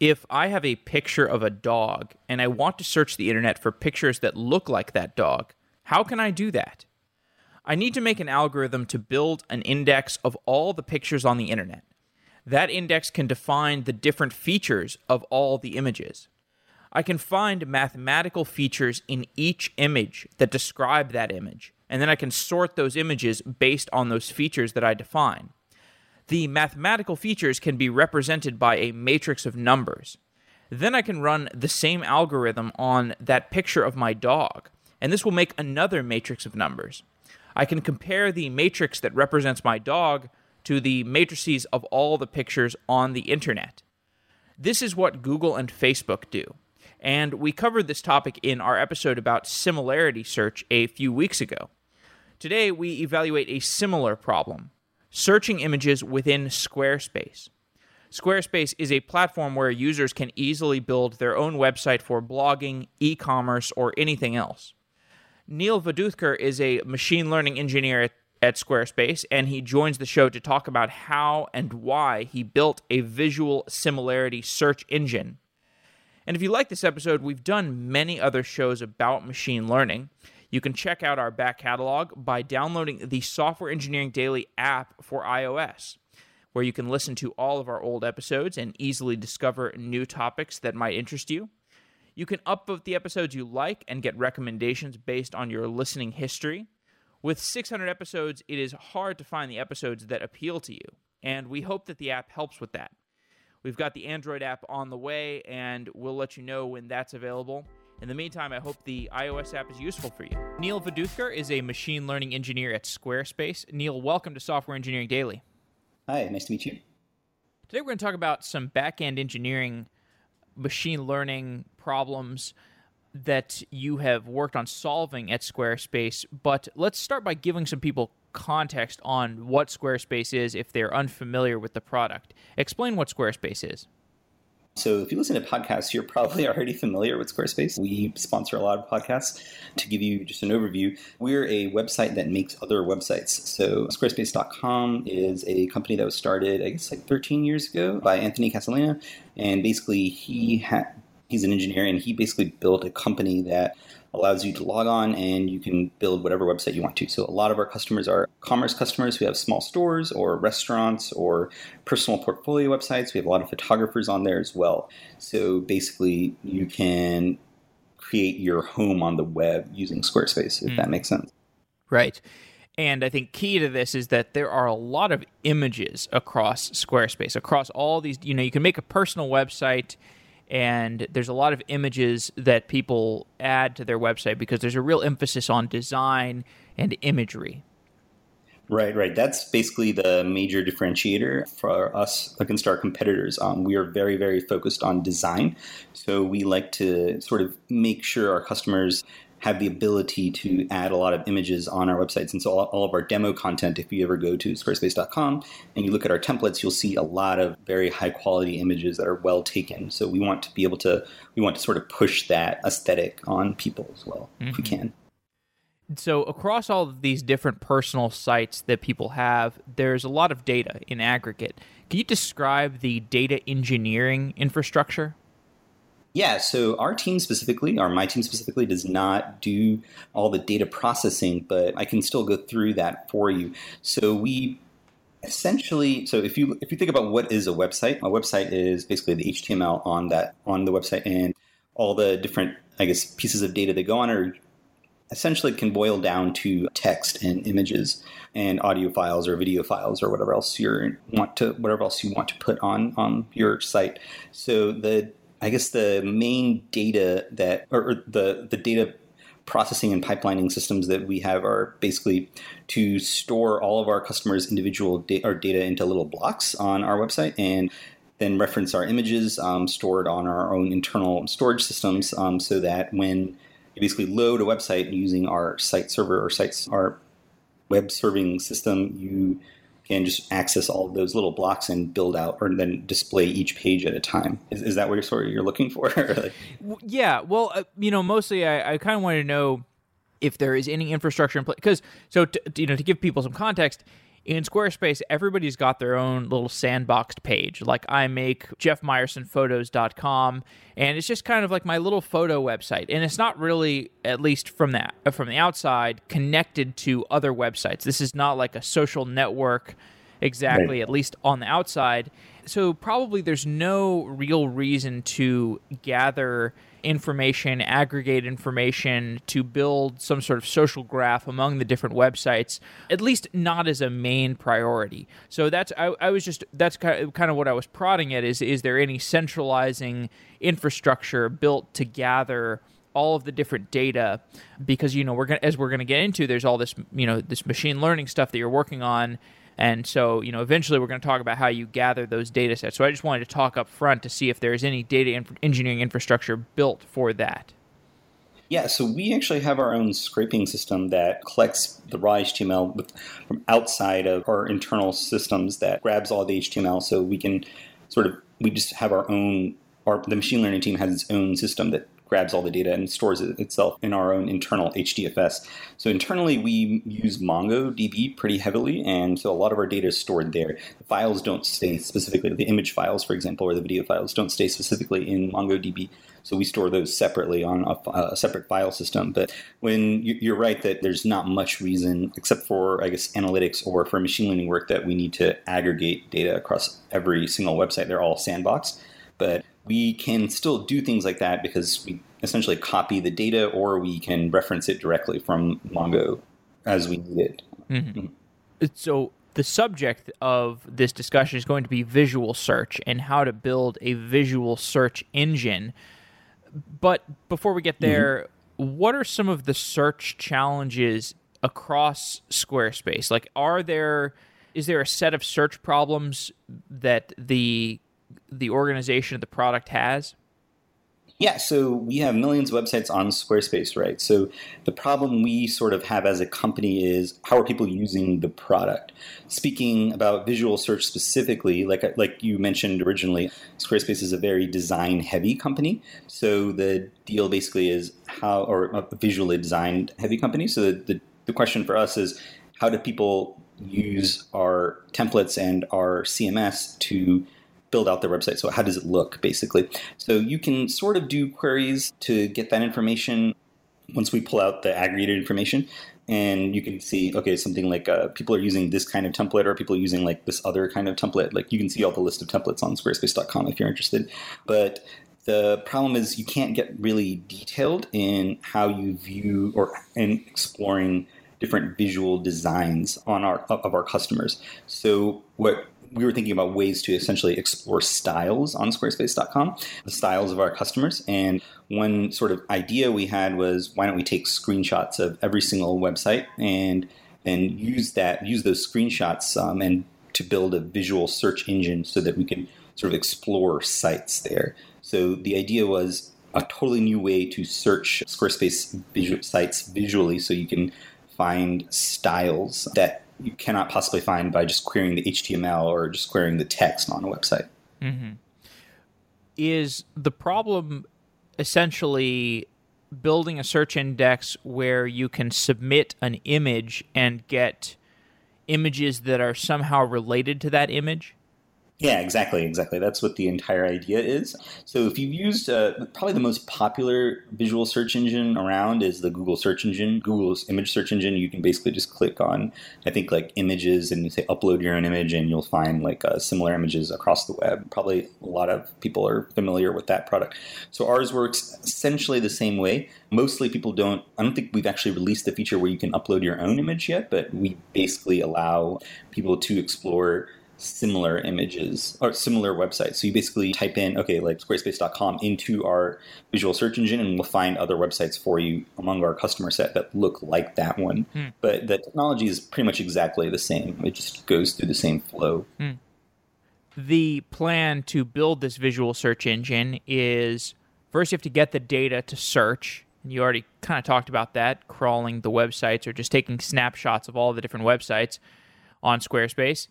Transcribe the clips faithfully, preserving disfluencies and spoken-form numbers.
if I have a picture of a dog and I want to search the internet for pictures that look like that dog, how can I do that? I need to make an algorithm to build an index of all the pictures on the internet. That index can define the different features of all the images. I can find mathematical features in each image that describe that image, and then I can sort those images based on those features that I define. The mathematical features can be represented by a matrix of numbers. Then I can run the same algorithm on that picture of my dog, and this will make another matrix of numbers. I can compare the matrix that represents my dog to the matrices of all the pictures on the internet. This is what Google and Facebook do, and we covered this topic in our episode about similarity search a few weeks ago. Today, we evaluate a similar problem, searching images within Squarespace. Squarespace is a platform where users can easily build their own website for blogging, e-commerce, or anything else. Neel Vadoothker is a machine learning engineer at at Squarespace, and he joins the show to talk about how and why he built a visual similarity search engine. And if you like this episode, we've done many other shows about machine learning. You can check out our back catalog by downloading the Software Engineering Daily app for iOS, where you can listen to all of our old episodes and easily discover new topics that might interest you. You can upvote the episodes you like and get recommendations based on your listening history. With six hundred episodes, it is hard to find the episodes that appeal to you, and we hope that the app helps with that. We've got the Android app on the way, and we'll let you know when that's available. In the meantime, I hope the iOS app is useful for you. Neel Vadoothker is a machine learning engineer at Squarespace. Neel, welcome to Software Engineering Daily. Hi, nice to meet you. Today we're going to talk about some back-end engineering, machine learning problems that you have worked on solving at Squarespace, but let's start by giving some people context on what Squarespace is if they're unfamiliar with the product. Explain what Squarespace is. So if you listen to podcasts, you're probably already familiar with Squarespace. We sponsor a lot of podcasts. To give you just an overview, we're a website that makes other websites. So Squarespace dot com is a company that was started, I guess, like thirteen years ago by Anthony Casalena, and basically he had He's an engineer, and he basically built a company that allows you to log on and you can build whatever website you want to. So a lot of our customers are commerce customers who have small stores or restaurants or personal portfolio websites. We have a lot of photographers on there as well. So basically, you can create your home on the web using Squarespace, if mm. that makes sense. Right. And I think key to this is that there are a lot of images across Squarespace, across all these, you know, you can make a personal website, and there's a lot of images that people add to their website because there's a real emphasis on design and imagery. Right, right. That's basically the major differentiator for us against our competitors. Um, we are very, very focused on design. So we like to sort of make sure our customers have the ability to add a lot of images on our websites. And so all, all of our demo content, if you ever go to squarespace dot com and you look at our templates, you'll see a lot of very high quality images that are well taken. So we want to be able to, we want to sort of push that aesthetic on people as well, mm-hmm. if we can. So across all of these different personal sites that people have, there's a lot of data in aggregate. Can you describe the data engineering infrastructure? Yeah, so our team specifically, or my team specifically, does not do all the data processing, but I can still go through that for you. So we essentially, so if you if you think about what is a website, a website is basically the H T M L on that on the website, and all the different, I guess, pieces of data that go on are essentially can boil down to text and images and audio files or video files or whatever else you want to whatever else you want to put on on your site. So the I guess the main data that, or the, the data processing and pipelining systems that we have are basically to store all of our customers' individual da- or data into little blocks on our website and then reference our images um, stored on our own internal storage systems um, so that when you basically load a website using our site server or sites, our web serving system, you and just access all of those little blocks and build out or then display each page at a time. Is, is that what you're, sort of, you're looking for? Like, yeah. Well, uh, you know, mostly I, I kind of wanted to know if there is any infrastructure in place. Because, so, to, you know, to give people some context, in Squarespace, everybody's got their own little sandboxed page. Like I make jeff meyerson photos dot com, and it's just kind of like my little photo website. And it's not really, at least from that from the outside, connected to other websites. This is not like a social network exactly, right. At least on the outside. So probably there's no real reason to gather information, aggregate information to build some sort of social graph among the different websites, at least not as a main priority. So that's I, I was just that's kind of, kind of what I was prodding at is is there any centralizing infrastructure built to gather all of the different data? Because you know we're gonna, as we're going to get into, there's all this you know this machine learning stuff that you're working on. And so, you know, eventually we're going to talk about how you gather those data sets. So I just wanted to talk up front to see if there's any data inf- engineering infrastructure built for that. Yeah, so we actually have our own scraping system that collects the raw H T M L with, from outside of our internal systems that grabs all the H T M L. So we can sort of, we just have our own, our, the machine learning team has its own system that grabs all the data and stores it itself in our own internal H D F S. So internally, we use MongoDB pretty heavily, and so a lot of our data is stored there. The files don't stay specifically, the image files, for example, or the video files don't stay specifically in MongoDB. So we store those separately on a, a separate file system. But when you, you're right that there's not much reason, except for, I guess, analytics or for machine learning work, that we need to aggregate data across every single website. They're all sandboxed. But we can still do things like that because we essentially copy the data or we can reference it directly from Mongo as we need it. Mm-hmm. Mm-hmm. So the subject of this discussion is going to be visual search and how to build a visual search engine. But before we get there, mm-hmm. What are some of the search challenges across Squarespace? Like, are there is there a set of search problems that the the organization of the product has? Yeah, so we have millions of websites on Squarespace, right? So the problem we sort of have as a company is how are people using the product? Speaking about visual search specifically, like like you mentioned originally, Squarespace is a very design-heavy company. So the deal basically is how, or a visually designed heavy company. So the, the, the question for us is how do people use our templates and our C M S to build out their website. So how does it look, basically? So you can sort of do queries to get that information once we pull out the aggregated information. And you can see, okay, something like uh, people are using this kind of template or people are using like this other kind of template. Like you can see all the list of templates on squarespace dot com if you're interested. But the problem is you can't get really detailed in how you view or in exploring different visual designs on our of our customers. So what we were thinking about ways to essentially explore styles on squarespace dot com, the styles of our customers. And one sort of idea we had was, why don't we take screenshots of every single website and and use that, use those screenshots um, and to build a visual search engine so that we can sort of explore sites there. So the idea was a totally new way to search Squarespace visual sites visually, so you can find styles that you cannot possibly find by just querying the H T M L or just querying the text on a website. Mm-hmm. Is the problem essentially building a search index where you can submit an image and get images that are somehow related to that image? Yeah, exactly, exactly. That's what the entire idea is. So if you've used, uh, probably the most popular visual search engine around is the Google search engine, Google's image search engine. You can basically just click on, I think, like images and you say upload your own image and you'll find like uh, similar images across the web. Probably a lot of people are familiar with that product. So ours works essentially the same way. Mostly people don't, I don't think we've actually released the feature where you can upload your own image yet, but we basically allow people to explore similar images or similar websites. So you basically type in, okay, like squarespace dot com into our visual search engine and we'll find other websites for you among our customer set that look like that one. Mm. But the technology is pretty much exactly the same. It just goes through the same flow. Mm. The plan to build this visual search engine is, first you have to get the data to search. And you already kind of talked about that, crawling the websites or just taking snapshots of all the different websites on Squarespace.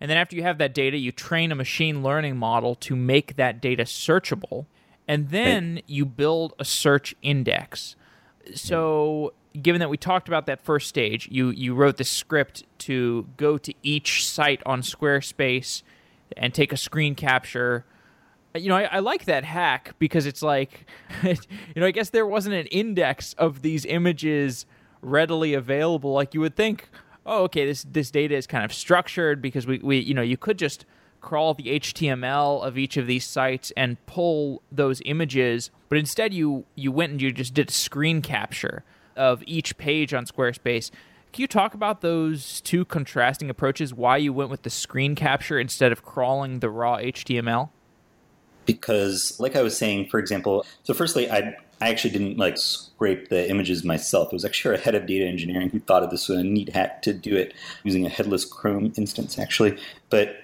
And then after you have that data, you train a machine learning model to make that data searchable. And then you build a search index. so given that we talked about that first stage, you, you wrote the script to go to each site on Squarespace and take a screen capture. You know, I, I like that hack because it's like, you know, I guess there wasn't an index of these images readily available. Like you would think, oh, okay, this this data is kind of structured because we, we you know, you could just crawl the H T M L of each of these sites and pull those images. But instead, you you went and you just did a screen capture of each page on Squarespace. Can you talk about those two contrasting approaches, why you went with the screen capture instead of crawling the raw H T M L? Because like I was saying, for example, so firstly, I I actually didn't like scrape the images myself. It was actually our head of data engineering who thought of this was a neat hack to do it using a headless Chrome instance, actually. But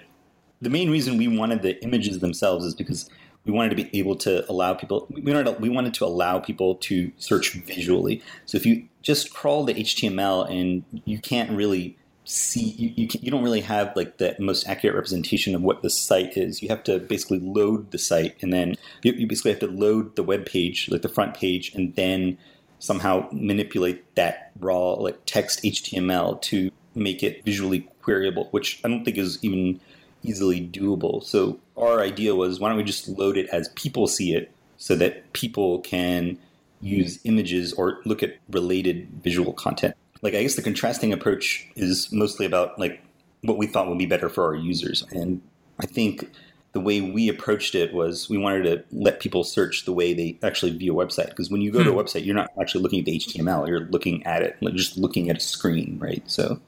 the main reason we wanted the images themselves is because we wanted to be able to allow people, we wanted to, we wanted to allow people to search visually. So if you just crawl the H T M L and you can't really see, you you, can, you don't really have like the most accurate representation of what the site is. You have to basically load the site, and then you, you basically have to load the web page, like the front page, and then somehow manipulate that raw like text H T M L to make it visually queryable, which I don't think is even easily doable. So our idea was, why don't we just load it as people see it so that people can use images or look at related visual content. Like, I guess the contrasting approach is mostly about like what we thought would be better for our users. And I think the way we approached it was we wanted to let people search the way they actually view a website. Because when you go hmm. to a website, you're not actually looking at the H T M L. You're looking at it, like just looking at a screen, right? So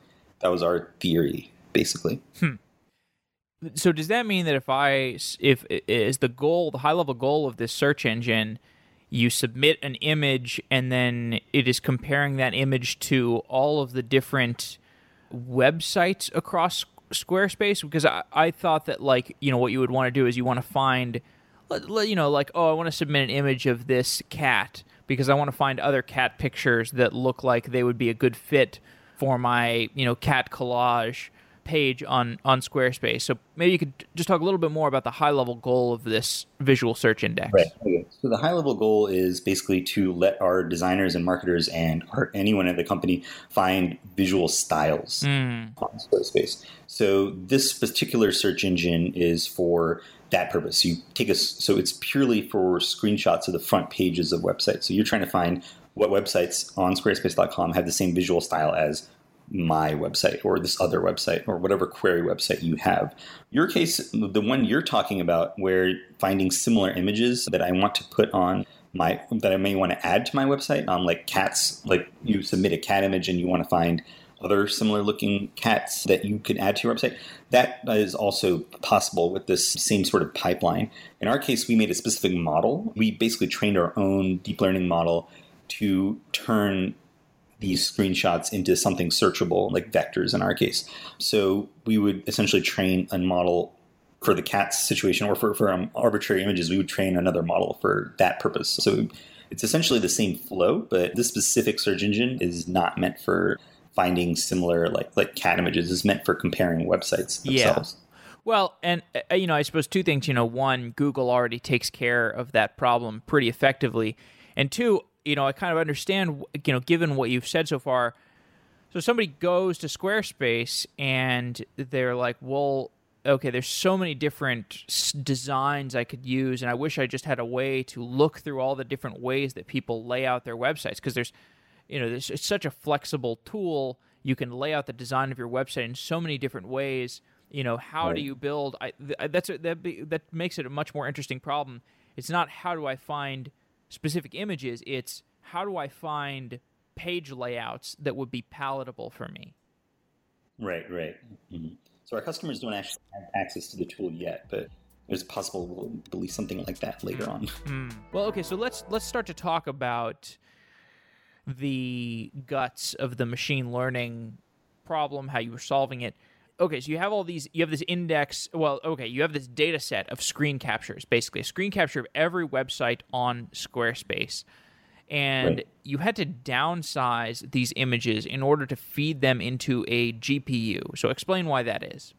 that was our theory, basically. Hmm. So does that mean that if I, if is the goal, the high-level goal of this search engine, you submit an image and then it is comparing that image to all of the different websites across Squarespace? Because I, I thought that, like, you know, what you would want to do is you want to find, you know, like, oh, I want to submit an image of this cat because I want to find other cat pictures that look like they would be a good fit for my, you know, cat collage page on, on Squarespace. So maybe you could just talk a little bit more about the high-level goal of this visual search index. Right. Okay. So the high-level goal is basically to let our designers and marketers and our, anyone at the company find visual styles mm. on Squarespace. So this particular search engine is for that purpose. So you take a, so it's purely for screenshots of the front pages of websites. So you're trying to find what websites on squarespace dot com have the same visual style as my website or this other website or whatever query website you have. Your case, the one you're talking about, where finding similar images that I want to put on my, that I may want to add to my website, um, like cats, like you submit a cat image and you want to find other similar looking cats that you could add to your website. That is also possible with this same sort of pipeline. In our case, we made a specific model. We basically trained our own deep learning model to turn these screenshots into something searchable, like vectors in our case. So we would essentially train a model for the cat's situation, or for, for um, arbitrary images, we would train another model for that purpose. So it's essentially the same flow, but this specific search engine is not meant for finding similar like like cat images. It's meant for comparing websites themselves. Yeah. Well, and uh, you know, I suppose two things. You know, one, Google already takes care of that problem pretty effectively, and two, you know, I kind of understand, you know, given what you've said so far. So somebody goes to Squarespace and they're like, well, okay, there's so many different s- designs I could use, and I wish I just had a way to look through all the different ways that people lay out their websites, because there's, you know, there's, it's such a flexible tool. You can lay out the design of your website in so many different ways. You know, how right. do you build? I, th- that's a, that, be, that makes it a much more interesting problem. It's not how do I find specific images, it's how do I find page layouts that would be palatable for me? Right, right. Mm-hmm. So our customers don't actually have access to the tool yet, but it's possible we'll release something like that later mm-hmm. on. Mm-hmm. Well, okay, so let's let's start to talk about the guts of the machine learning problem, how you were solving it. Okay, so you have all these, you have this index, well, okay, you have this data set of screen captures, basically a screen capture of every website on Squarespace. And right. you had to downsize these images in order to feed them into a G P U. So explain why that is.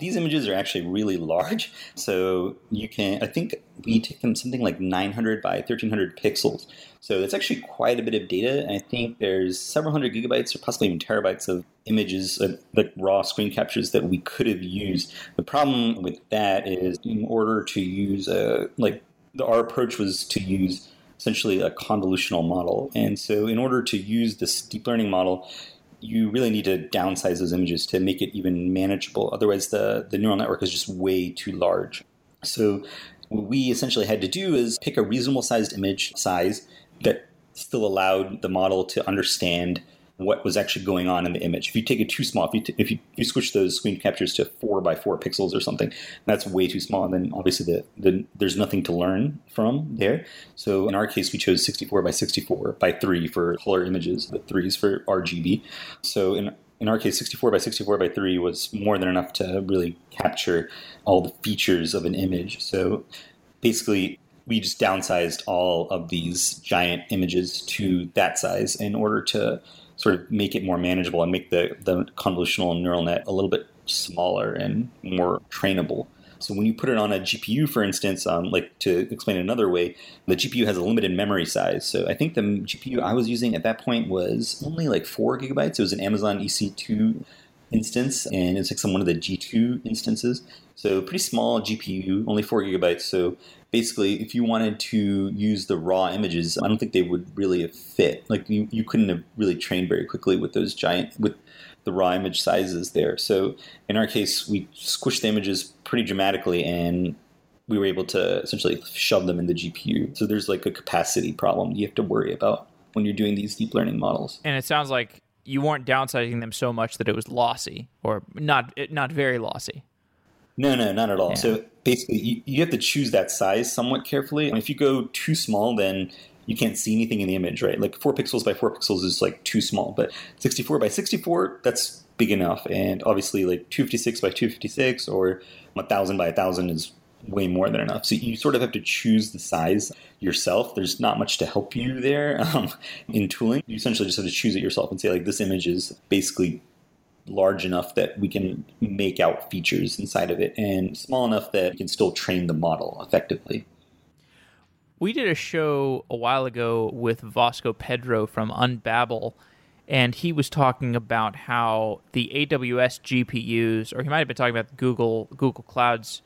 These images are actually really large. So you can, I think we take them something like nine hundred by thirteen hundred pixels. So that's actually quite a bit of data. And I think there's several hundred gigabytes or possibly even terabytes of images, uh, like raw screen captures that we could have used. The problem with that is in order to use a, like the, our approach was to use essentially a convolutional model. And so in order to use this deep learning model, you really need to downsize those images to make it even manageable. Otherwise, the, the neural network is just way too large. So what we essentially had to do is pick a reasonable sized image size that still allowed the model to understand what was actually going on in the image. If you take it too small, if you, t- if you, you switch those screen captures to four by four pixels or something, that's way too small. And then obviously the, the, there's nothing to learn from there. So in our case, we chose sixty-four by sixty-four by three for color images, the threes for R G B. So in in our case, sixty-four by sixty-four by three was more than enough to really capture all the features of an image. So basically, we just downsized all of these giant images to that size in order to sort of make it more manageable and make the, the convolutional neural net a little bit smaller and more trainable. So when you put it on a G P U, for instance, um, like to explain it another way, the G P U has a limited memory size. So I think the G P U I was using at that point was only like four gigabytes. It was an Amazon E C two instance, and it's like some one of the G two instances. So pretty small G P U, only four gigabytes. So basically, if you wanted to use the raw images, I don't think they would really have fit. Like you, you couldn't have really trained very quickly with those giant, with the raw image sizes there. So in our case, we squished the images pretty dramatically and we were able to essentially shove them in the G P U. So there's like a capacity problem you have to worry about when you're doing these deep learning models. And it sounds like you weren't downsizing them so much that it was lossy or not, not very lossy. No, no, not at all. Yeah. So basically, you, you have to choose that size somewhat carefully. And if you go too small, then you can't see anything in the image, right? Like four pixels by four pixels is like too small, but sixty-four by sixty-four, that's big enough. And obviously, like two fifty-six by two fifty-six or one thousand by one thousand is way more than enough. So you sort of have to choose the size yourself. There's not much to help you there um, in tooling. You essentially just have to choose it yourself and say, like, this image is basically large enough that we can make out features inside of it and small enough that we can still train the model effectively. We did a show a while ago with Vasco Pedro from Unbabel, and he was talking about how the A W S G P Us, or he might have been talking about Google, Google Cloud's,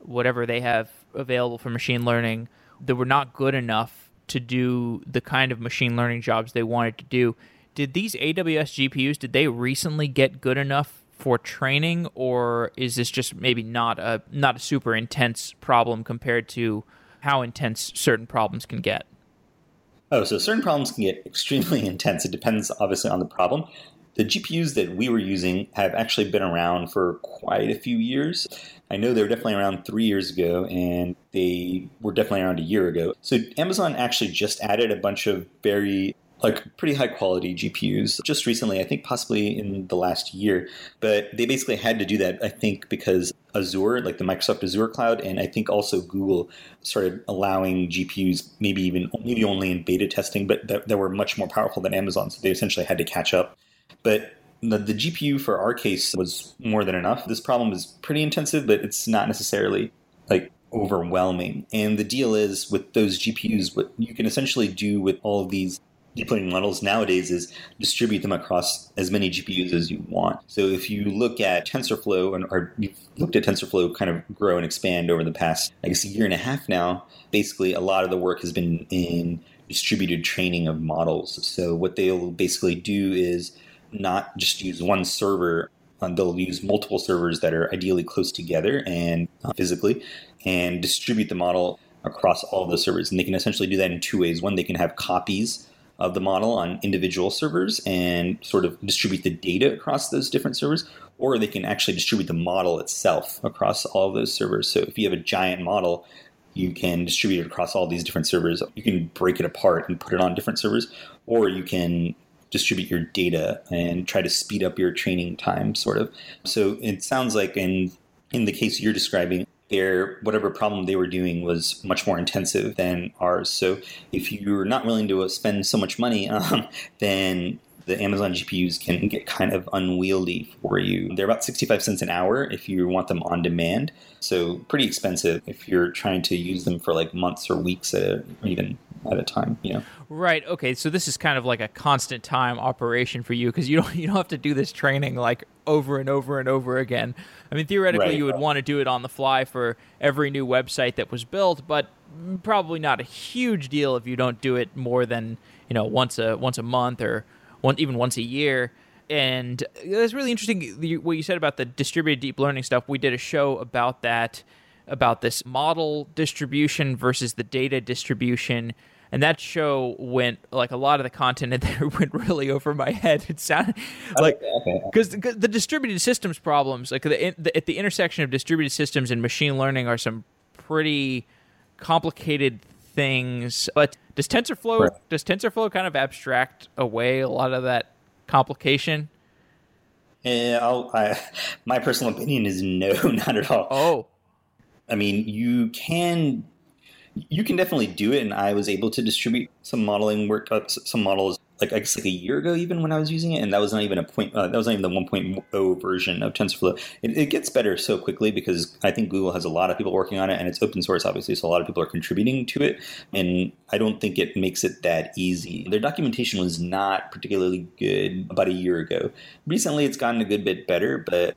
whatever they have available for machine learning, that were not good enough to do the kind of machine learning jobs they wanted to do. Did these A W S G P Us, did they recently get good enough for training, or is this just maybe not a not a super intense problem compared to how intense certain problems can get? Oh, so certain problems can get extremely intense. It depends, obviously, on the problem. The G P Us that we were using have actually been around for quite a few years. I know they were definitely around three years ago, and they were definitely around a year ago. So Amazon actually just added a bunch of very like pretty high quality G P Us just recently, I think possibly in the last year. But they basically had to do that, I think, because Azure, like the Microsoft Azure cloud, and I think also Google started allowing G P Us maybe even maybe only in beta testing, but that, that were much more powerful than Amazon. So they essentially had to catch up. But the, the G P U for our case was more than enough. This problem is pretty intensive, but it's not necessarily like overwhelming. And the deal is with those G P Us, what you can essentially do with all of these deep learning models nowadays is distribute them across as many G P Us as you want. So if you look at TensorFlow, and or you've looked at TensorFlow kind of grow and expand over the past, I guess, a year and a half now, basically a lot of the work has been in distributed training of models. So what they'll basically do is not just use one server. Um, they'll use multiple servers that are ideally close together and uh, physically, and distribute the model across all the servers. And they can essentially do that in two ways. One, they can have copies of the model on individual servers and sort of distribute the data across those different servers, or they can actually distribute the model itself across all of those servers. So if you have a giant model, you can distribute it across all these different servers. You can break it apart and put it on different servers, or you can distribute your data and try to speed up your training time, sort of. So it sounds like in in the case you're describing, their whatever problem they were doing was much more intensive than ours. So if you're not willing to spend so much money, um, then the Amazon G P Us can get kind of unwieldy for you. They're about sixty-five cents an hour if you want them on demand. So pretty expensive if you're trying to use them for like months or weeks at a, even at a time, you know. Right. Okay. So this is kind of like a constant time operation for you because you don't you don't have to do this training like over and over and over again. I mean, theoretically, right. you would want to do it on the fly for every new website that was built, but probably not a huge deal if you don't do it more than, you know, once a once a month or one, even once a year. And that's really interesting what you said about the distributed deep learning stuff. We did a show about that, about this model distribution versus the data distribution. And that show went, like, a lot of the content in there went really over my head. It sounded like, because okay, okay. the, the distributed systems problems, like the, the, at the intersection of distributed systems and machine learning are some pretty complicated things. But does TensorFlow, right. does TensorFlow kind of abstract away a lot of that complication? Yeah, I'll, I, my personal opinion is no, not at all. Oh. I mean, you can... You can definitely do it, and I was able to distribute some modeling work, some models, like I guess like a year ago, even when I was using it, and that was not even a point. Uh, that was not even the one point oh version of TensorFlow. It, it gets better so quickly because I think Google has a lot of people working on it, and it's open source, obviously, so a lot of people are contributing to it. And I don't think it makes it that easy. Their documentation was not particularly good about a year ago. Recently, it's gotten a good bit better, but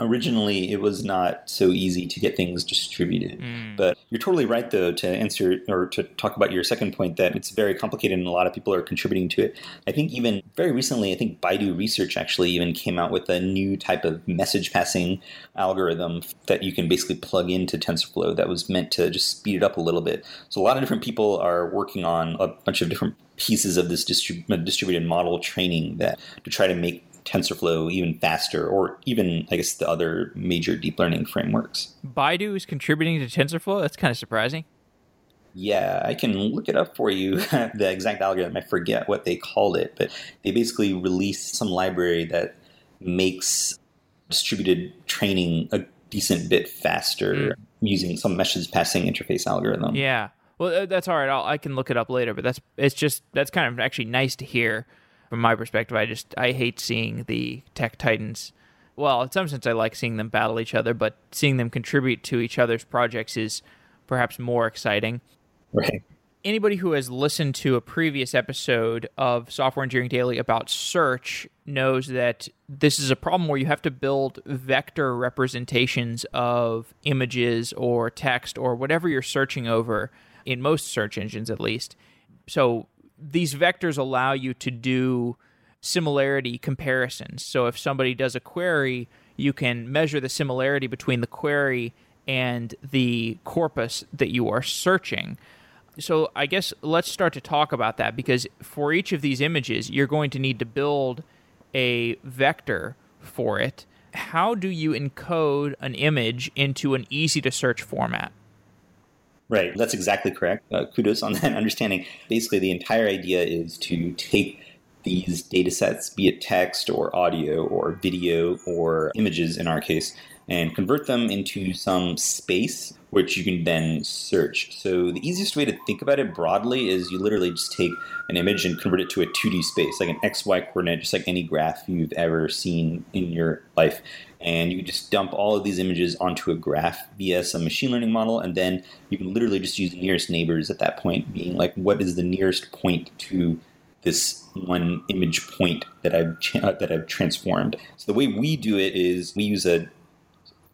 originally, it was not so easy to get things distributed. Mm. But you're totally right, though, to answer or to talk about your second point that it's very complicated and a lot of people are contributing to it. I think even very recently, I think Baidu Research actually even came out with a new type of message passing algorithm that you can basically plug into TensorFlow that was meant to just speed it up a little bit. So a lot of different people are working on a bunch of different pieces of this distrib- distributed model training that to try to make TensorFlow even faster, or even, I guess, the other major deep learning frameworks. Baidu is contributing to TensorFlow? That's kind of surprising. Yeah, I can look it up for you, the exact algorithm. I forget what they called it, but they basically released some library that makes distributed training a decent bit faster mm. using some message passing interface algorithm. Yeah, well, that's all right. I'll, I can look it up later, but that's it's just that's kind of actually nice to hear. From my perspective, I just I hate seeing the tech titans. Well, in some sense, I like seeing them battle each other, but seeing them contribute to each other's projects is perhaps more exciting. Right. Anybody who has listened to a previous episode of Software Engineering Daily about search knows that this is a problem where you have to build vector representations of images or text or whatever you're searching over, in most search engines at least. So these vectors allow you to do similarity comparisons. So if somebody does a query, you can measure the similarity between the query and the corpus that you are searching. So I guess let's start to talk about that, because for each of these images, you're going to need to build a vector for it. How do you encode an image into an easy-to-search format? Right. That's exactly correct. Uh, kudos on that understanding. Basically, the entire idea is to take these data sets, be it text or audio or video or images in our case, and convert them into some space which you can then search. So the easiest way to think about it broadly is you literally just take an image and convert it to a two D space, like an X Y coordinate, just like any graph you've ever seen in your life. And you just dump all of these images onto a graph via some machine learning model, and then you can literally just use nearest neighbors at that point, being like, what is the nearest point to this one image point that I've uh, that I've transformed? So the way we do it is we use a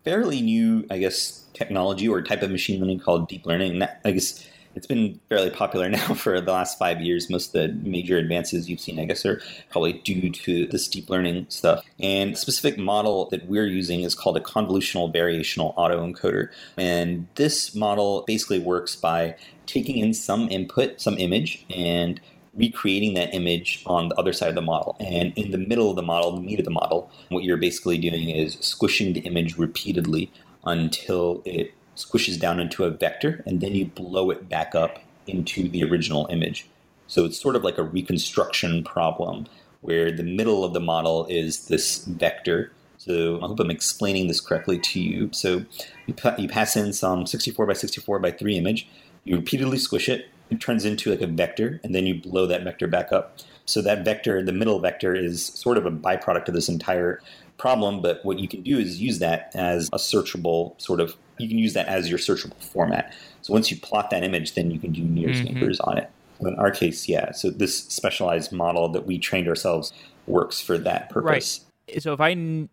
fairly new, I guess, technology or type of machine learning called deep learning. And that, I guess, it's been fairly popular now for the last five years. Most of the major advances you've seen, I guess, are probably due to this deep learning stuff. And a specific model that we're using is called a convolutional variational autoencoder. And this model basically works by taking in some input, some image, and recreating that image on the other side of the model. And in the middle of the model, the meat of the model, what you're basically doing is squishing the image repeatedly until it squishes down into a vector, and then you blow it back up into the original image. So it's sort of like a reconstruction problem where the middle of the model is this vector. So I hope I'm explaining this correctly to you. So you, pa- you pass in some sixty-four by sixty-four by three image, you repeatedly squish it, it turns into like a vector, and then you blow that vector back up. So that vector, the middle vector, is sort of a byproduct of this entire problem. But what you can do is use that as a searchable sort of, you can use that as your searchable format. So once you plot that image, then you can do nearest mm-hmm. neighbors on it. In our case, yeah. So this specialized model that we trained ourselves works for that purpose. Right. So if I n-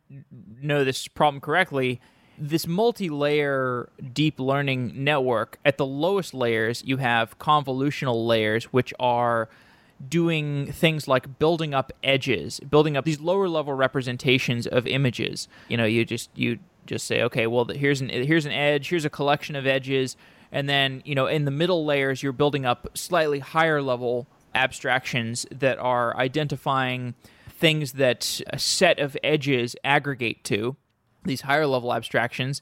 know this problem correctly, this multi-layer deep learning network, at the lowest layers, you have convolutional layers, which are doing things like building up edges, building up these lower level representations of images. You know, you just you just say, okay, well, here's an here's an edge, here's a collection of edges. And then, you know, in the middle layers, you're building up slightly higher level abstractions that are identifying things that a set of edges aggregate to, these higher level abstractions.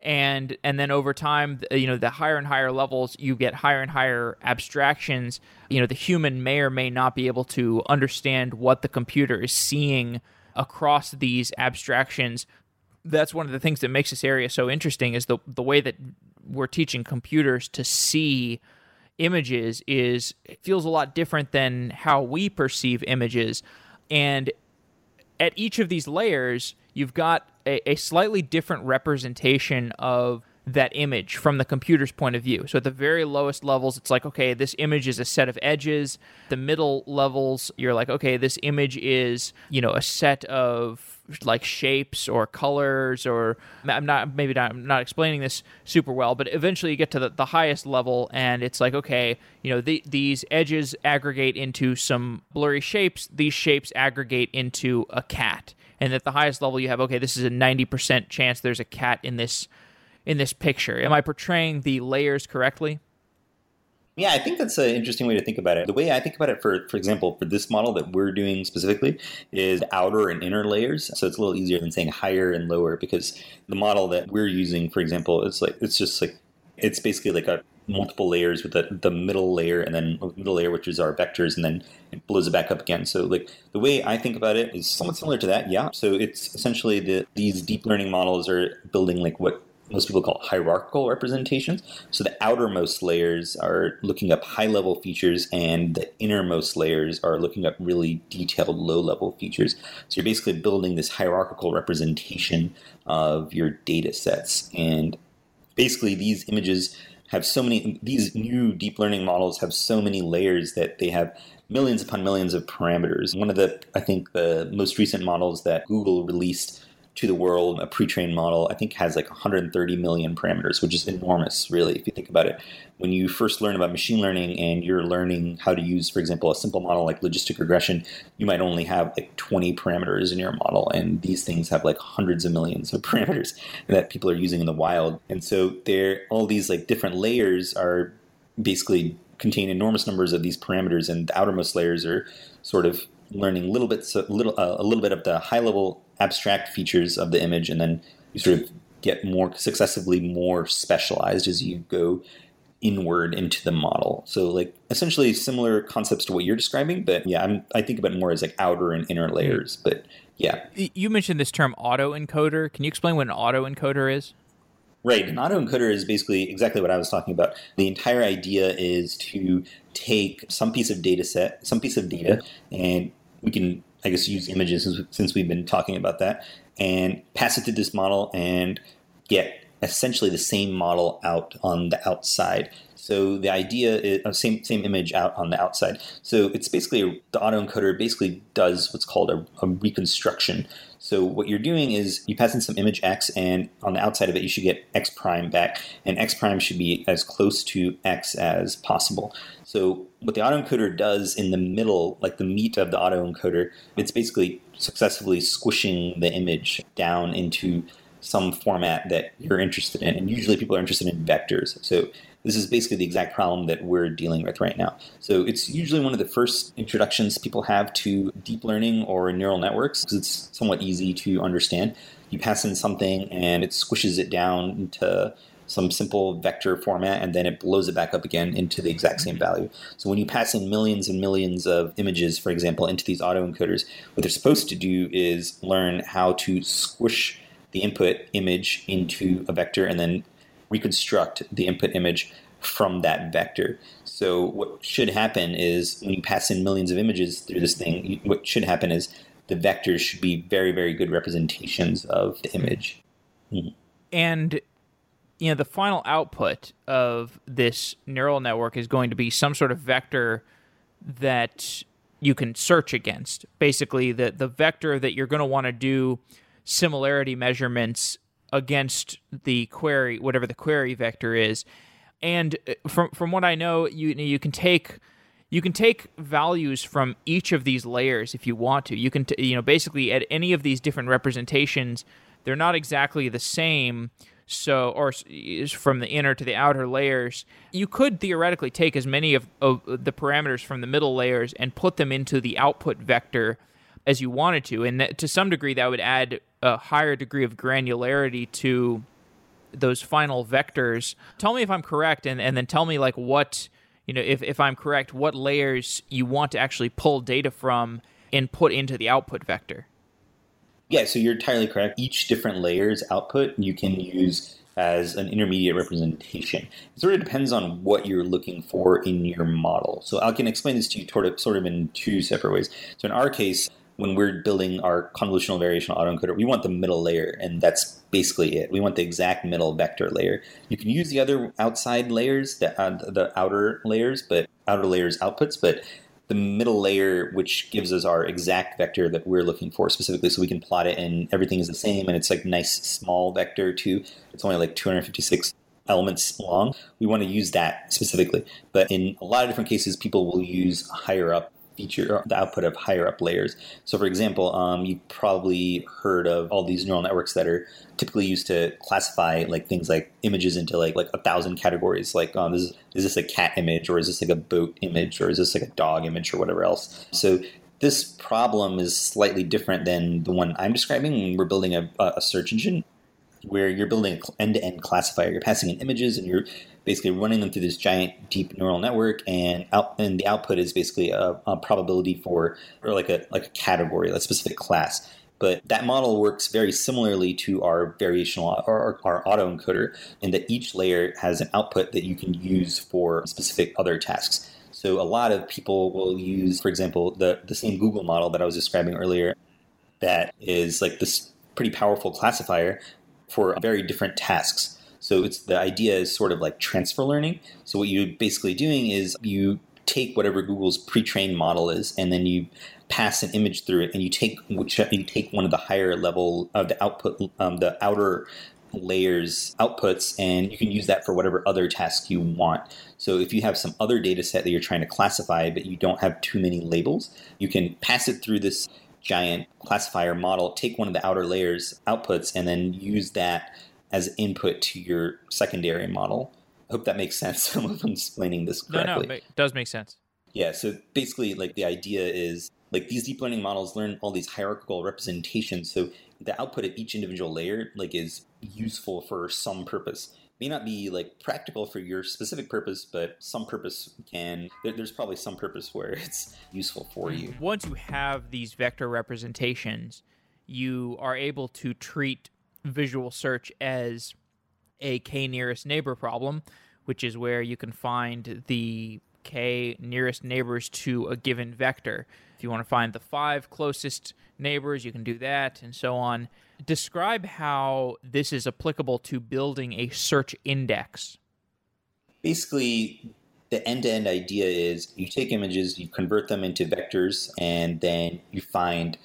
And and then over time, you know, the higher and higher levels, you get higher and higher abstractions. You know, the human may or may not be able to understand what the computer is seeing across these abstractions. That's one of the things that makes this area so interesting, is the the way that we're teaching computers to see images is, it feels a lot different than how we perceive images. And at each of these layers, you've got a, a slightly different representation of that image from the computer's point of view. So at the very lowest levels, it's like, okay, this image is a set of edges. The middle levels, you're like, okay, this image is, you know, a set of like shapes or colors, or I'm not, maybe not, I'm not explaining this super well, but eventually you get to the, the highest level and it's like, okay, you know, the, these edges aggregate into some blurry shapes. These shapes aggregate into a cat. And at the highest level you have, okay, this is a ninety percent chance there's a cat in this in this picture. Am I portraying the layers correctly? Yeah, I think that's an interesting way to think about it. The way I think about it, for for example, for this model that we're doing specifically, is outer and inner layers. So it's a little easier than saying higher and lower, because the model that we're using, for example, it's like it's just like it's basically like a multiple layers with the, the middle layer and then middle layer, which is our vectors, and then it blows it back up again. So like the way I think about it is somewhat similar to that. Yeah. So it's essentially the these deep learning models are building like what most people call hierarchical representations. So the outermost layers are looking up high-level features, and the innermost layers are looking up really detailed low-level features. So you're basically building this hierarchical representation of your data sets. And basically these images have so many, these new deep learning models have so many layers that they have millions upon millions of parameters. One of the, I think the most recent models that Google released to the world, a pre-trained model, I think has like one hundred thirty million parameters, which is enormous, really, if you think about it. When you first learn about machine learning and you're learning how to use, for example, a simple model like logistic regression, you might only have like twenty parameters in your model. And these things have like hundreds of millions of parameters that people are using in the wild. And so there, all these like different layers are basically contain enormous numbers of these parameters, and the outermost layers are sort of learning little bits, a little, uh, a little bit of the high-level abstract features of the image, and then you sort of get more successively more specialized as you go inward into the model. So like essentially similar concepts to what you're describing, but yeah, I'm, I think about it more as like outer and inner layers, but yeah. You mentioned this term autoencoder. Can you explain what an autoencoder is? Right. An autoencoder is basically exactly what I was talking about. The entire idea is to take some piece of data set, some piece of data, and we can, I guess, use images since we've been talking about that, and pass it through this model and get essentially the same model out on the outside. So the idea is uh, same same image out on the outside. So it's basically, the autoencoder basically does what's called a, a reconstruction. So what you're doing is you pass in some image X, and on the outside of it, you should get X prime back. And X prime should be as close to X as possible. So what the autoencoder does in the middle, like the meat of the autoencoder, it's basically successfully squishing the image down into some format that you're interested in. And usually people are interested in vectors. So this is basically the exact problem that we're dealing with right now. So it's usually one of the first introductions people have to deep learning or neural networks, because it's somewhat easy to understand. You pass in something and it squishes it down into some simple vector format, and then it blows it back up again into the exact same value. So when you pass in millions and millions of images, for example, into these autoencoders, what they're supposed to do is learn how to squish the input image into a vector and then reconstruct the input image from that vector. So what should happen is when you pass in millions of images through this thing, what should happen is the vectors should be very, very good representations of the image. Mm-hmm. And you know, the final output of this neural network is going to be some sort of vector that you can search against. Basically, the, the vector that you're going to want to do similarity measurements against the query, whatever the query vector is. And from from what I know, you you can take you can take values from each of these layers if you want to. You can t- you know basically at any of these different representations, they're not exactly the same. So, or from the inner to the outer layers, you could theoretically take as many of, of the parameters from the middle layers and put them into the output vector as you wanted to. And that, to some degree, that would add a higher degree of granularity to those final vectors. Tell me if I'm correct, and, and then tell me like what, you know, if, if I'm correct, what layers you want to actually pull data from and put into the output vector. Yeah, so you're entirely correct. Each different layer's output you can use as an intermediate representation. It sort of depends on what you're looking for in your model. So I can explain this to you sort of, sort of in two separate ways. So in our case, when we're building our convolutional variational autoencoder, we want the middle layer, and that's basically it. We want the exact middle vector layer. You can use the other outside layers, the, uh, the outer layers, but outer layers outputs, but the middle layer, which gives us our exact vector that we're looking for specifically, so we can plot it and everything is the same, and it's like nice small vector too. It's only like two hundred fifty-six elements long. We want to use that specifically. But in a lot of different cases, people will use higher up feature, or the output of higher up layers. So for example, um, you probably heard of all these neural networks that are typically used to classify like things like images into like like a thousand categories. Like um, is, is this a cat image, or is this like a boat image, or is this like a dog image, or whatever else. So this problem is slightly different than the one I'm describing when we're building a, a search engine, where you're building an end-to-end classifier. You're passing in images, and you're basically running them through this giant deep neural network, and out, and the output is basically a, a probability for, or like a like a category, a specific class. But that model works very similarly to our variational, or our, our autoencoder, in that each layer has an output that you can use for specific other tasks. So a lot of people will use, for example, the, the same Google model that I was describing earlier, that is like this pretty powerful classifier for very different tasks. So it's the idea is sort of like transfer learning. So what you're basically doing is you take whatever Google's pre-trained model is, and then you pass an image through it, and you take which you take one of the higher level of the output, um, the outer layers outputs, and you can use that for whatever other task you want. So if you have some other data set that you're trying to classify, but you don't have too many labels, you can pass it through this giant classifier model, take one of the outer layers outputs, and then use that as input to your secondary model. I hope that makes sense. I don't know if I'm explaining this correctly. No, no, it does make sense. Yeah, so basically, like, the idea is, like, these deep learning models learn all these hierarchical representations, so the output of each individual layer, like, is useful for some purpose. May not be like practical for your specific purpose, but some purpose can, there's probably some purpose where it's useful for you. Once you have these vector representations, you are able to treat visual search as a k-nearest neighbor problem, which is where you can find the k-nearest neighbors to a given vector. If you want to find the five closest neighbors, you can do that, and so on. Describe how this is applicable to building a search index. Basically, the end-to-end idea is you take images, you convert them into vectors, and then you find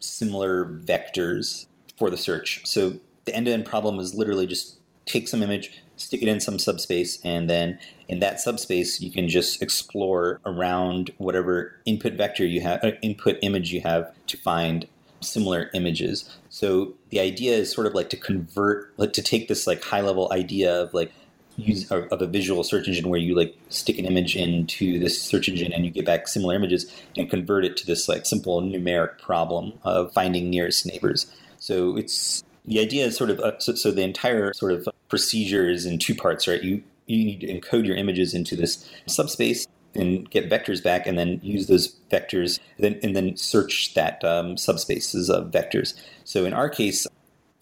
similar vectors for the search. So the end-to-end problem is literally just take some image, stick it in some subspace, and then in that subspace, you can just explore around whatever input vector you have, or input image you have, to find similar images. So the idea is sort of like to convert, like to take this like high level idea of like use of a visual search engine, where you like stick an image into this search engine and you get back similar images, and convert it to this like simple numeric problem of finding nearest neighbors. So it's the idea is sort of uh, so, so the entire sort of procedure is in two parts, right? You you need to encode your images into this subspace and get vectors back, and then use those vectors, and then, and then search that um, subspaces of vectors. So in our case,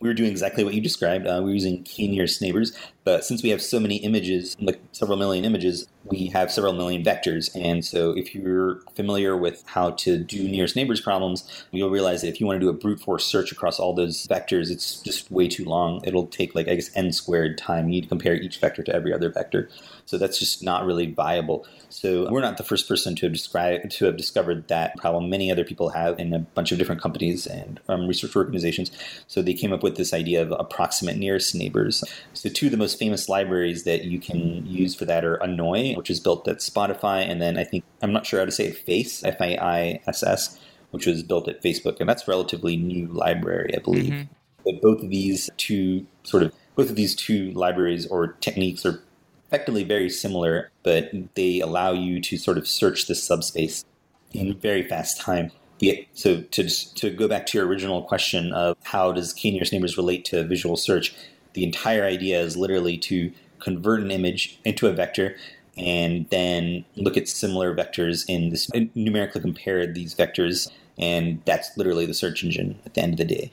we were doing exactly what you described. Uh, we were using k-nearest neighbors, But since we have so many images, like several million images, we have several million vectors. And so if you're familiar with how to do nearest neighbors problems, you'll realize that if you want to do a brute force search across all those vectors, it's just way too long. It'll take like, I guess, n squared time. You'd compare each vector to every other vector. So that's just not really viable. So we're not the first person to have, describe, to have discovered that problem. Many other people have in a bunch of different companies and um, research organizations. So they came up with this idea of approximate nearest neighbors. So two of the most famous libraries that you can use for that are Annoy, which is built at Spotify, and then I think, I'm not sure how to say it, FAISS, F A I S S, which was built at Facebook, and that's a relatively new library, I believe. Mm-hmm. But both of these two sort of, both of these two libraries or techniques are effectively very similar, but they allow you to sort of search the subspace in very fast time. Yeah. So to to go back to your original question of how does k-nearest neighbors relate to visual search, the entire idea is literally to convert an image into a vector and then look at similar vectors in this, and numerically compare these vectors. And that's literally the search engine at the end of the day.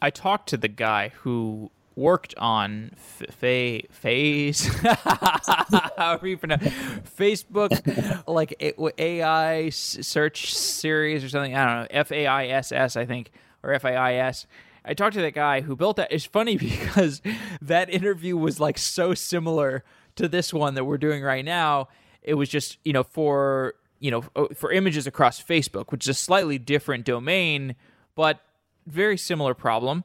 I talked to the guy who worked on fa- phase, however you pronounce it, Facebook, like A I search series or something. I don't know, F A I S S, I think, or F A I S. I talked to that guy who built that. It's funny because that interview was like so similar to this one that we're doing right now. It was just, you know, for, you know, for images across Facebook, which is a slightly different domain, but very similar problem.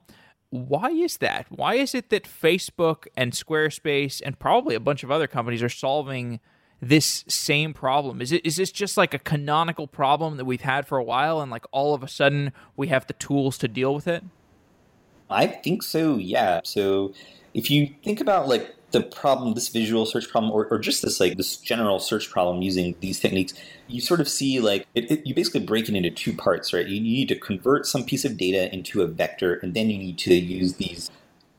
Why is that? Why is it that Facebook and Squarespace and probably a bunch of other companies are solving this same problem? Is it is this just like a canonical problem that we've had for a while and like all of a sudden we have the tools to deal with it? I think so, yeah. So if you think about like the problem, this visual search problem, or, or just this like this general search problem using these techniques, you sort of see like, it, it, you basically break it into two parts, right? You, you need to convert some piece of data into a vector, and then you need to use these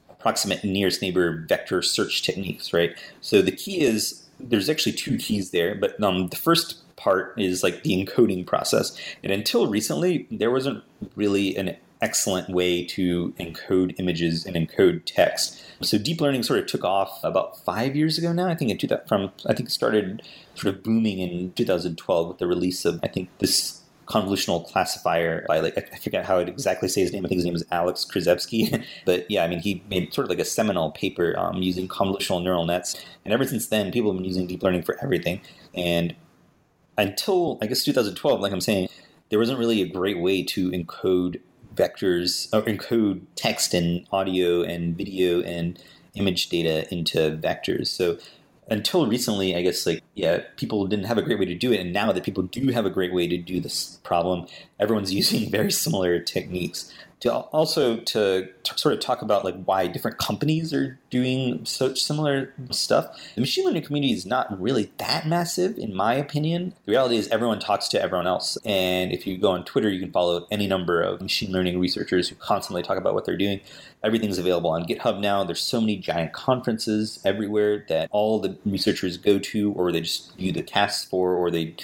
approximate nearest neighbor vector search techniques, right? So the key is, there's actually two keys there, but um, the first part is like the encoding process. And until recently, there wasn't really an excellent way to encode images and encode text. So deep learning sort of took off about five years ago now. I think it from I think it started sort of booming in two thousand twelve with the release of I think this convolutional classifier by like I forget how it exactly say his name. I think his name is Alex Krizhevsky. But yeah, I mean he made sort of like a seminal paper um, using convolutional neural nets. And ever since then, people have been using deep learning for everything. And until I guess two thousand twelve, like I'm saying, there wasn't really a great way to encode vectors or encode text and audio and video and image data into vectors. So until recently, I guess like, yeah, people didn't have a great way to do it. And now that people do have a great way to do this problem, everyone's using very similar techniques. To also to t- sort of talk about like why different companies are doing such similar stuff. The machine learning community is not really that massive, in my opinion. The reality is everyone talks to everyone else. And if you go on Twitter, you can follow any number of machine learning researchers who constantly talk about what they're doing. Everything's available on GitHub now. There's so many giant conferences everywhere that all the researchers go to, or they just do the tasks for, or they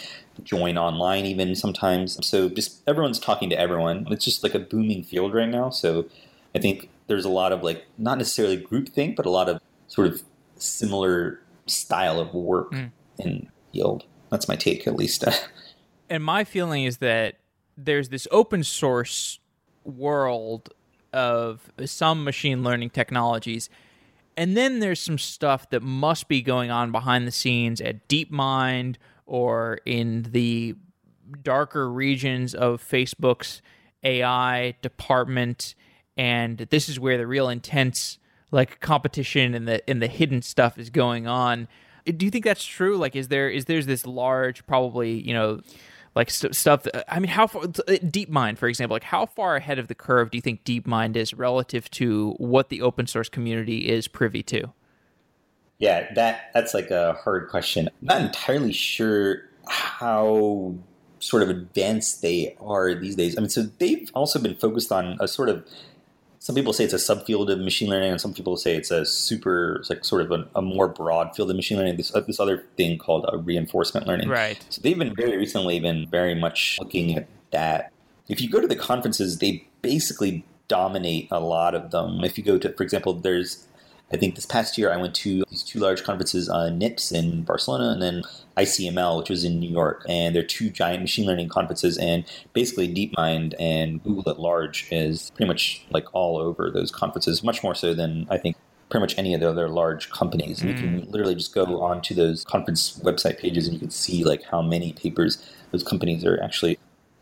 join online even sometimes. So just everyone's talking to everyone. It's just like a booming field right now. So I think there's a lot of like, not necessarily groupthink, but a lot of sort of similar style of work mm. in the field. That's my take, at least. And my feeling is that there's this open source world of some machine learning technologies. And then there's some stuff that must be going on behind the scenes at DeepMind or in the darker regions of Facebook's A I department, and this is where the real intense like competition and the and the hidden stuff is going on. Do you think that's true? Like, is there is there's this large probably you know like st- stuff? That, I mean, how far DeepMind, for example, like how far ahead of the curve do you think DeepMind is relative to what the open source community is privy to? Yeah, that that's like a hard question. I'm not entirely sure how sort of advanced they are these days. I mean, so they've also been focused on a sort of, some people say it's a subfield of machine learning, and some people say it's a super, it's like sort of a, a more broad field of machine learning, this, this other thing called uh, reinforcement learning. Right. So they've been very recently been very much looking at that. If you go to the conferences, they basically dominate a lot of them. If you go to, for example, there's... I I think this past year I went to these two large conferences on NIPS in Barcelona and then I C M L, which was in New York. And they're two giant machine learning conferences. And basically DeepMind and Google at large is pretty much like all over those conferences, much more so than I think pretty much any of the other large companies. And mm. you can literally just go onto those conference website pages and you can see like how many papers those companies are actually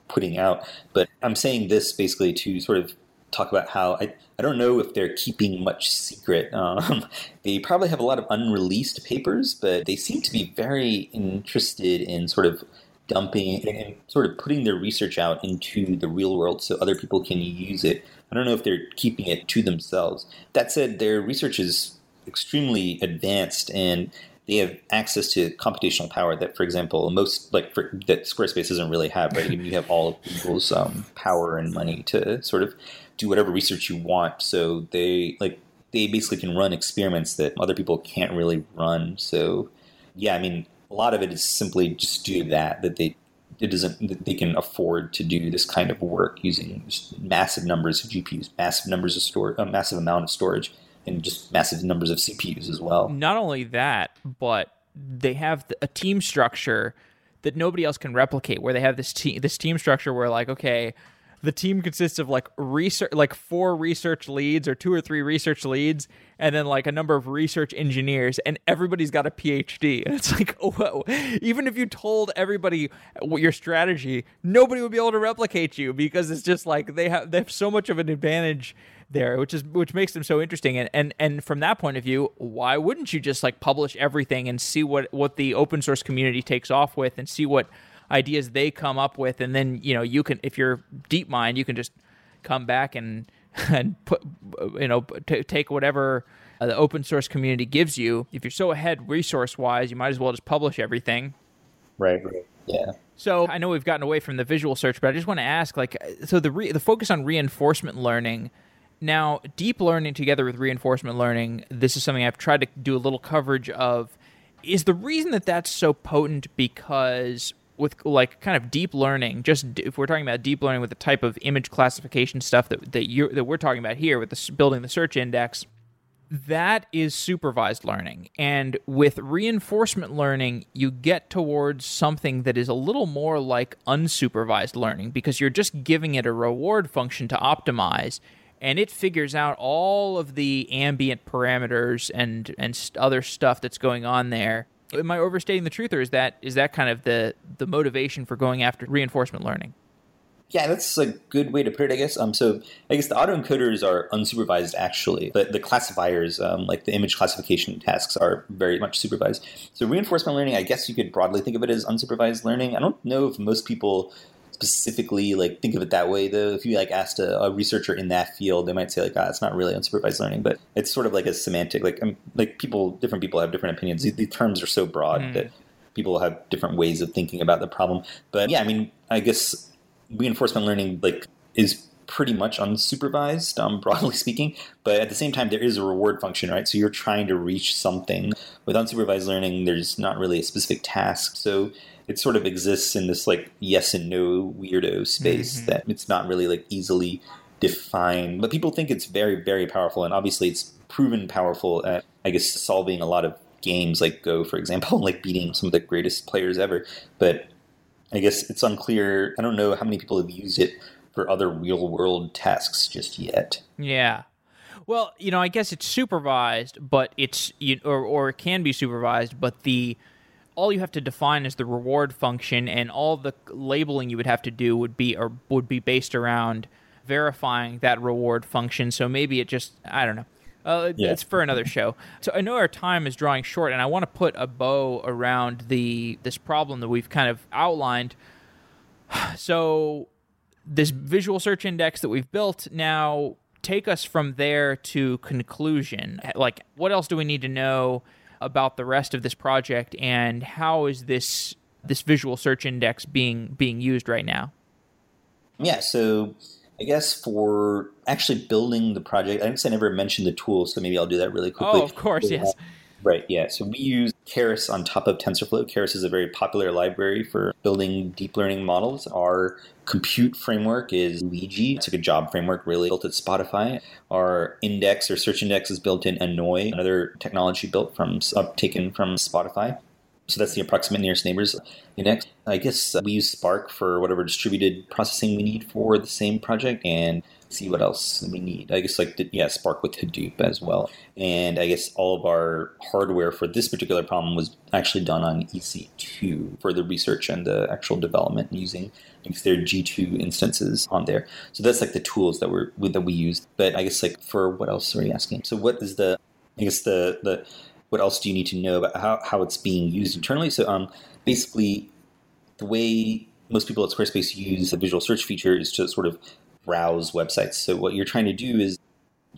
putting out. But I'm saying this basically to sort of talk about how I, I don't know if they're keeping much secret. Um, they probably have a lot of unreleased papers, but they seem to be very interested in sort of dumping and sort of putting their research out into the real world so other people can use it. I don't know if they're keeping it to themselves. That said, their research is extremely advanced and they have access to computational power that, for example, most like for, that Squarespace doesn't really have, right? You have all of Google's um, power and money to sort of do whatever research you want. So they like they basically can run experiments that other people can't really run. So yeah, I mean, a lot of it is simply just do that, that they it doesn't that they can afford to do this kind of work using just massive numbers of G P Us, massive numbers of store, a massive amount of storage. And just massive numbers of C P Us as well. Not only that, but they have a team structure that nobody else can replicate, where they have this team this team structure where like, okay, the team consists of like research, like four research leads or two or three research leads, and then like a number of research engineers, and everybody's got a P H D. And it's like, whoa, even if you told everybody your strategy, nobody would be able to replicate you because it's just like they have they have so much of an advantage there, which is which makes them so interesting. And, and and from that point of view, why wouldn't you just like publish everything and see what what the open source community takes off with and see what ideas they come up with? And then, you know, you can, if you're DeepMind, you can just come back and and put, you know, t- take whatever uh, the open source community gives you. If you're so ahead resource wise, you might as well just publish everything. Right. Right. Yeah. So I know we've gotten away from the visual search, but I just want to ask, like, so the re- the focus on reinforcement learning. Now, deep learning together with reinforcement learning, this is something I've tried to do a little coverage of. Is the reason that that's so potent because with like kind of deep learning, just if we're talking about deep learning with the type of image classification stuff that that, you're, that we're talking about here with the, building the search index, that is supervised learning. And with reinforcement learning, you get towards something that is a little more like unsupervised learning because you're just giving it a reward function to optimize. And it figures out all of the ambient parameters and, and other stuff that's going on there. Am I overstating the truth, or is that is that kind of the, the motivation for going after reinforcement learning? Yeah, that's a good way to put it, I guess. Um, so I guess the autoencoders are unsupervised, actually. But the classifiers, um, like the image classification tasks, are very much supervised. So reinforcement learning, I guess you could broadly think of it as unsupervised learning. I don't know if most people specifically like think of it that way, though. If you like asked a, a researcher in that field, they might say like, ah, it's not really unsupervised learning, but it's sort of like a semantic, like um, like people, different people have different opinions. These, these terms are so broad mm. that people have different ways of thinking about the problem. But yeah, I mean, I guess reinforcement learning like is pretty much unsupervised, um, broadly speaking. But at the same time, there is a reward function, right? So you're trying to reach something. With unsupervised learning, there's not really a specific task. So it sort of exists in this like yes and no weirdo space mm-hmm. that it's not really like easily defined. But people think it's very, very powerful. And obviously it's proven powerful at, I guess, solving a lot of games like Go, for example, like beating some of the greatest players ever. But I guess it's unclear. I don't know how many people have used it for other real world tasks just yet. Yeah. Well, you know, I guess it's supervised, but it's, you, or, or it can be supervised, but the, all you have to define is the reward function, and all the labeling you would have to do would be or would be based around verifying that reward function. So maybe it just, I don't know. Uh, yeah. It's for another show. So I know our time is drawing short, and I want to put a bow around the this problem that we've kind of outlined. So this visual search index that we've built now, take us from there to conclusion. Like, what else do we need to know about the rest of this project, and how is this this visual search index being being used right now? Yeah, so I guess for actually building the project, I guess I never mentioned the tool, so maybe I'll do that really quickly. Oh, of course, yes. Right, yeah. So we use Keras on top of TensorFlow. Keras is a very popular library for building deep learning models. Our compute framework is Luigi. It's like a job framework really built at Spotify. Our index or search index is built in Annoy, another technology built from uptaken from Spotify. So that's the approximate nearest neighbors index. I guess we use Spark for whatever distributed processing we need for the same project, and see what else we need. I guess like, yeah, Spark with Hadoop as well. And I guess all of our hardware for this particular problem was actually done on E C two for the research and the actual development using their G two instances on there. So that's like the tools that we're, that we use. But I guess like for what else are you asking? So what is the, I guess the, the what else do you need to know about how, how it's being used internally? So um, basically the way most people at Squarespace use the visual search feature is to sort of browse websites. So what you're trying to do is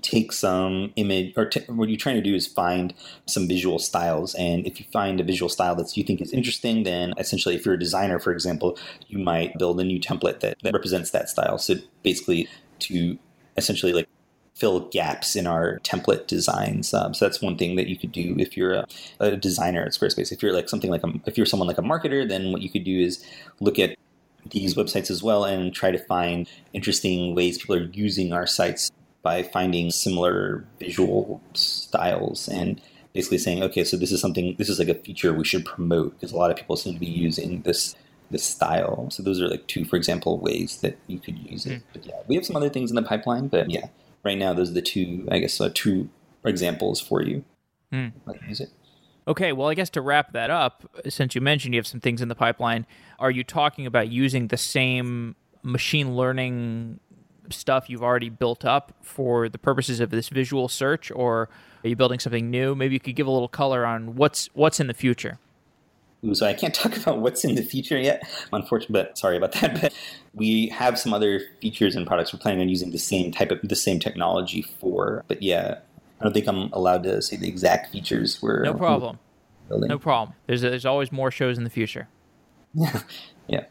take some image, or t- what you're trying to do is find some visual styles. And if you find a visual style that you think is interesting, then essentially if you're a designer, for example, you might build a new template that, that represents that style. So basically to essentially like fill gaps in our template designs. Um, so that's one thing that you could do if you're a, a designer at Squarespace. If you're like something like, a, if you're someone like a marketer, then what you could do is look at these websites as well and try to find interesting ways people are using our sites by finding similar visual styles and basically saying, okay, so this is something, this is like a feature we should promote because a lot of people seem to be using this this style. So those are like two, for example, ways that you could use it. But yeah, we have some other things in the pipeline, but yeah, right now those are the two, I guess, uh, two examples for you. Mm. Like music. Okay, well, I guess to wrap that up, since you mentioned you have some things in the pipeline, are you talking about using the same machine learning stuff you've already built up for the purposes of this visual search, or are you building something new? Maybe you could give a little color on what's what's in the future. Ooh, so I can't talk about what's in the future yet, unfortunately, but sorry about that. But we have some other features and products we're planning on using the same type of, the same technology for, but yeah. I don't think I'm allowed to say the exact features we're no problem. Building. No problem. There's a, there's always more shows in the future. Yeah. Yeah.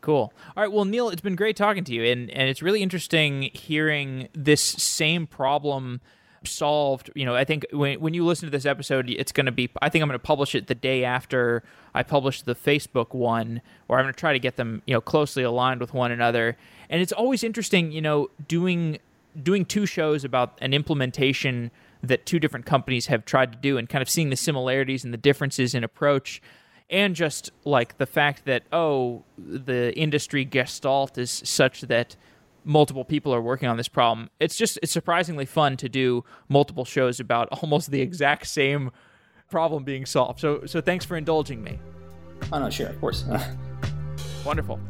Cool. All right. Well, Neel, it's been great talking to you, and and it's really interesting hearing this same problem solved. You know, I think when when you listen to this episode, it's going to be, I think I'm going to publish it the day after I publish the Facebook one, or I'm going to try to get them, you know, closely aligned with one another. And it's always interesting, you know, doing. doing two shows about an implementation that two different companies have tried to do and kind of seeing the similarities and the differences in approach, and just like the fact that, oh, the industry gestalt is such that multiple people are working on this problem. It's just, it's surprisingly fun to do multiple shows about almost the exact same problem being solved. So, so thanks for indulging me. Oh, no, sure, of course. Wonderful.